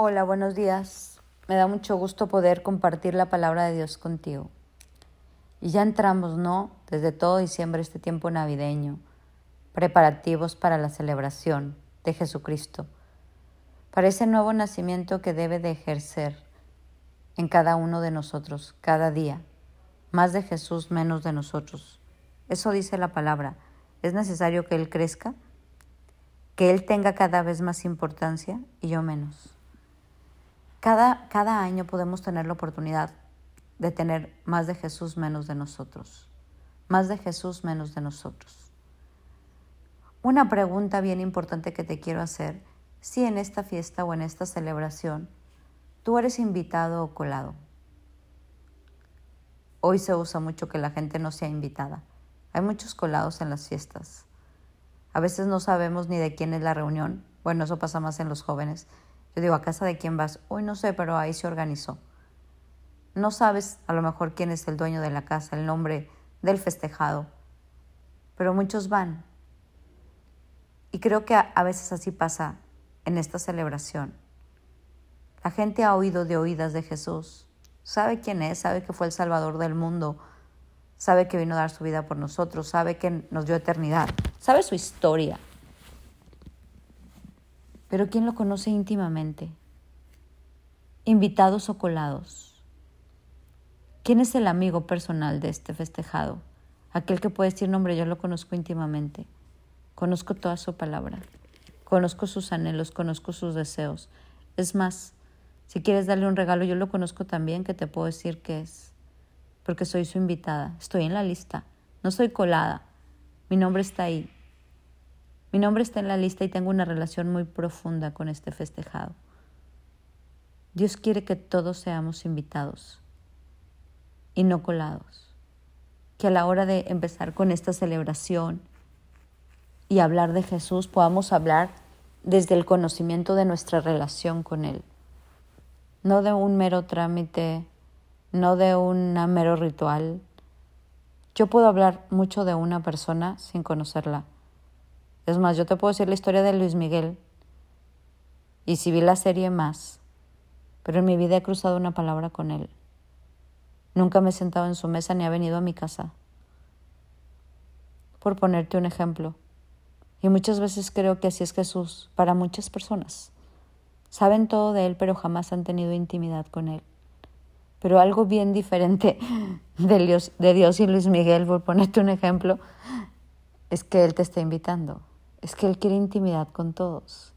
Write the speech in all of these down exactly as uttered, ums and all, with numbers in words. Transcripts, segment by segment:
Hola, buenos días. Me da mucho gusto poder compartir la palabra de Dios contigo. Y ya entramos, ¿no? Desde todo diciembre, este tiempo navideño, preparativos para la celebración de Jesucristo, para ese nuevo nacimiento que debe de ejercer en cada uno de nosotros, cada día. Más de Jesús, menos de nosotros. Eso dice la palabra. Es necesario que Él crezca, que Él tenga cada vez más importancia y yo menos. Cada, cada año podemos tener la oportunidad de tener más de Jesús, menos de nosotros. Más de Jesús, menos de nosotros. Una pregunta bien importante que te quiero hacer, si en esta fiesta o en esta celebración tú eres invitado o colado. Hoy se usa mucho que la gente no sea invitada. Hay muchos colados en las fiestas. A veces no sabemos ni de quién es la reunión. Bueno, eso pasa más en los jóvenes. Yo digo, ¿a casa de quién vas? Hoy no sé, pero ahí se organizó. No sabes a lo mejor quién es el dueño de la casa, el nombre del festejado, pero muchos van. Y creo que a veces así pasa en esta celebración. La gente ha oído de oídas de Jesús, sabe quién es, sabe que fue el Salvador del mundo, sabe que vino a dar su vida por nosotros, sabe que nos dio eternidad, sabe su historia. Pero ¿quién lo conoce íntimamente? Invitados o colados. ¿Quién es el amigo personal de este festejado? Aquel que puede decir, no, hombre, yo lo conozco íntimamente. Conozco toda su palabra. Conozco sus anhelos, conozco sus deseos. Es más, si quieres darle un regalo, yo lo conozco también, que te puedo decir qué es. Porque soy su invitada. Estoy en la lista. No soy colada. Mi nombre está ahí. Mi nombre está en la lista y tengo una relación muy profunda con este festejado. Dios quiere que todos seamos invitados y no colados. Que a la hora de empezar con esta celebración y hablar de Jesús, podamos hablar desde el conocimiento de nuestra relación con Él. No de un mero trámite, no de un mero ritual. Yo puedo hablar mucho de una persona sin conocerla. Es más, yo te puedo decir la historia de Luis Miguel y si vi la serie más, pero en mi vida he cruzado una palabra con él. Nunca me he sentado en su mesa ni ha venido a mi casa. Por ponerte un ejemplo. Y muchas veces creo que así es Jesús para muchas personas. Saben todo de él, pero jamás han tenido intimidad con él. Pero algo bien diferente de Dios, de Dios y Luis Miguel, por ponerte un ejemplo, es que él te está invitando. Es que Él quiere intimidad con todos.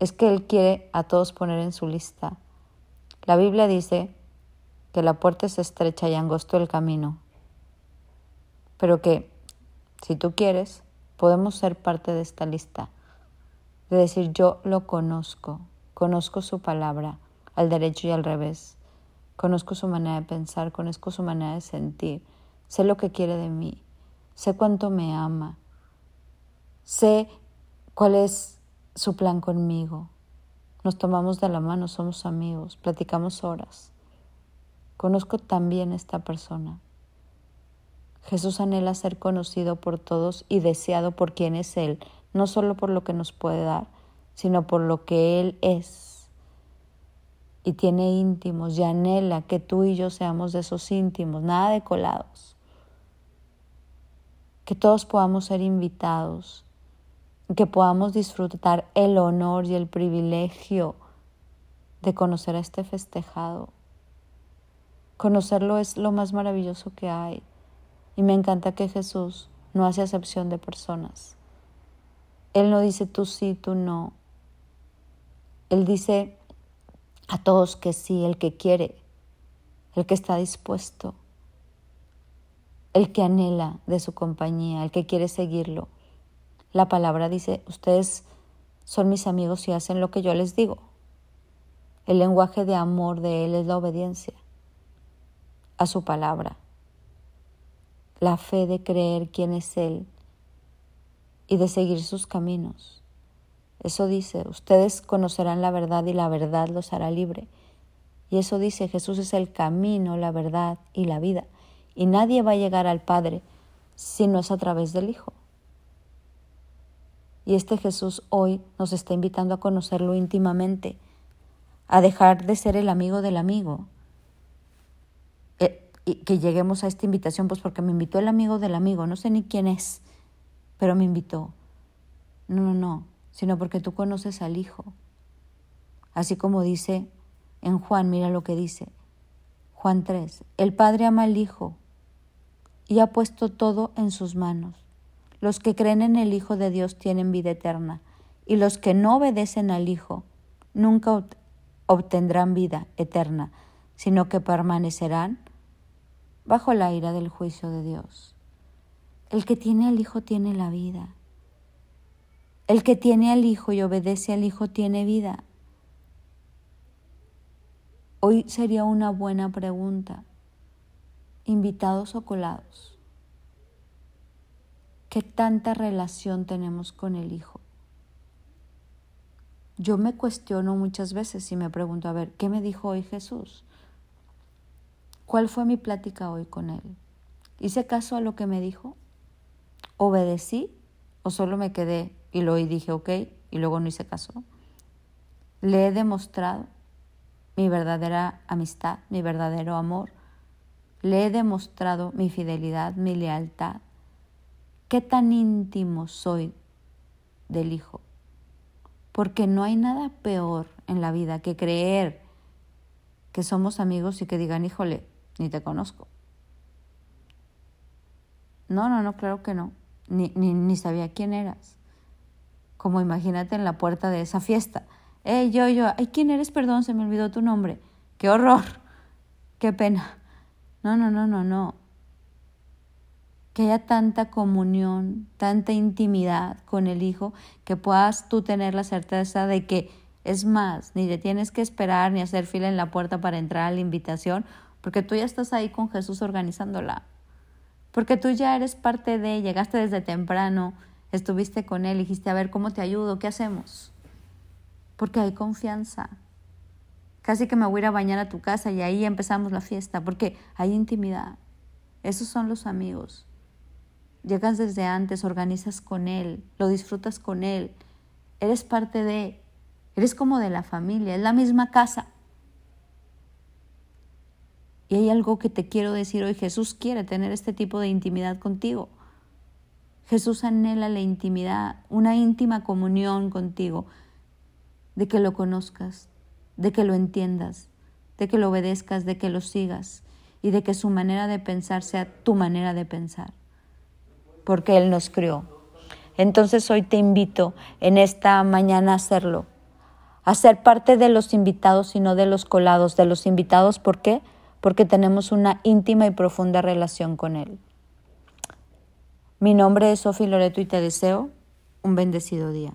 Es que Él quiere a todos poner en su lista. La Biblia dice que la puerta es estrecha y angosto el camino. Pero que, si tú quieres, podemos ser parte de esta lista. De decir, yo lo conozco. Conozco su palabra, al derecho y al revés. Conozco su manera de pensar, conozco su manera de sentir. Sé lo que quiere de mí. Sé cuánto me ama. Sé cuál es su plan conmigo. Nos tomamos de la mano, somos amigos, platicamos horas. Conozco también a esta persona. Jesús anhela ser conocido por todos y deseado por quien es Él, no solo por lo que nos puede dar, sino por lo que Él es. Y tiene íntimos y anhela que tú y yo seamos de esos íntimos, nada de colados. Que todos podamos ser invitados. Que podamos disfrutar el honor y el privilegio de conocer a este festejado. Conocerlo es lo más maravilloso que hay. Y me encanta que Jesús no hace acepción de personas. Él no dice tú sí, tú no. Él dice a todos que sí, el que quiere, el que está dispuesto, el que anhela de su compañía, el que quiere seguirlo. La palabra dice, ustedes son mis amigos y hacen lo que yo les digo. El lenguaje de amor de Él es la obediencia a su palabra. La fe de creer quién es Él y de seguir sus caminos. Eso dice, ustedes conocerán la verdad y la verdad los hará libre. Y eso dice, Jesús es el camino, la verdad y la vida. Y nadie va a llegar al Padre si no es a través del Hijo. Y este Jesús hoy nos está invitando a conocerlo íntimamente, a dejar de ser el amigo del amigo. Eh, y que lleguemos a esta invitación, pues porque me invitó el amigo del amigo, no sé ni quién es, pero me invitó. No, no, no, sino porque tú conoces al Hijo. Así como dice en Juan, mira lo que dice, Juan tres, el Padre ama al Hijo y ha puesto todo en sus manos. Los que creen en el Hijo de Dios tienen vida eterna, y los que no obedecen al Hijo nunca obtendrán vida eterna, sino que permanecerán bajo la ira del juicio de Dios. El que tiene al Hijo tiene la vida. El que tiene al Hijo y obedece al Hijo tiene vida. Hoy sería una buena pregunta. Invitados o colados, ¿qué tanta relación tenemos con el Hijo? Yo me cuestiono muchas veces y me pregunto, a ver, ¿qué me dijo hoy Jesús? ¿Cuál fue mi plática hoy con Él? ¿Hice caso a lo que me dijo? ¿Obedecí? ¿O solo me quedé y lo oí y dije, ok, y luego no hice caso? ¿Le he demostrado mi verdadera amistad, mi verdadero amor? ¿Le he demostrado mi fidelidad, mi lealtad? ¿Qué tan íntimo soy del Hijo? Porque no hay nada peor en la vida que creer que somos amigos y que digan, híjole, ni te conozco. No, no, no, claro que no. Ni, ni, ni sabía quién eras. Como imagínate en la puerta de esa fiesta. Hey, yo, yo, ay, ¿quién eres? Perdón, se me olvidó tu nombre. ¡Qué horror! ¡Qué pena! No, no, no, no, no. Que haya tanta comunión, tanta intimidad con el Hijo, que puedas tú tener la certeza de que, es más, ni te tienes que esperar ni hacer fila en la puerta para entrar a la invitación, porque tú ya estás ahí con Jesús organizándola. Porque tú ya eres parte de, llegaste desde temprano, estuviste con Él, dijiste, a ver, ¿cómo te ayudo? ¿Qué hacemos? Porque hay confianza. Casi que me voy a ir a bañar a tu casa y ahí empezamos la fiesta, porque hay intimidad. Esos son los amigos. Llegas desde antes, organizas con Él, lo disfrutas con Él, eres parte de, eres como de la familia, es la misma casa. Y hay algo que te quiero decir hoy, Jesús quiere tener este tipo de intimidad contigo. Jesús anhela la intimidad, una íntima comunión contigo, de que lo conozcas, de que lo entiendas, de que lo obedezcas, de que lo sigas y de que su manera de pensar sea tu manera de pensar, porque Él nos crió. Entonces hoy te invito en esta mañana a hacerlo, a ser parte de los invitados y no de los colados, de los invitados. ¿Por qué? Porque tenemos una íntima y profunda relación con Él. Mi nombre es Sofía Loreto y te deseo un bendecido día.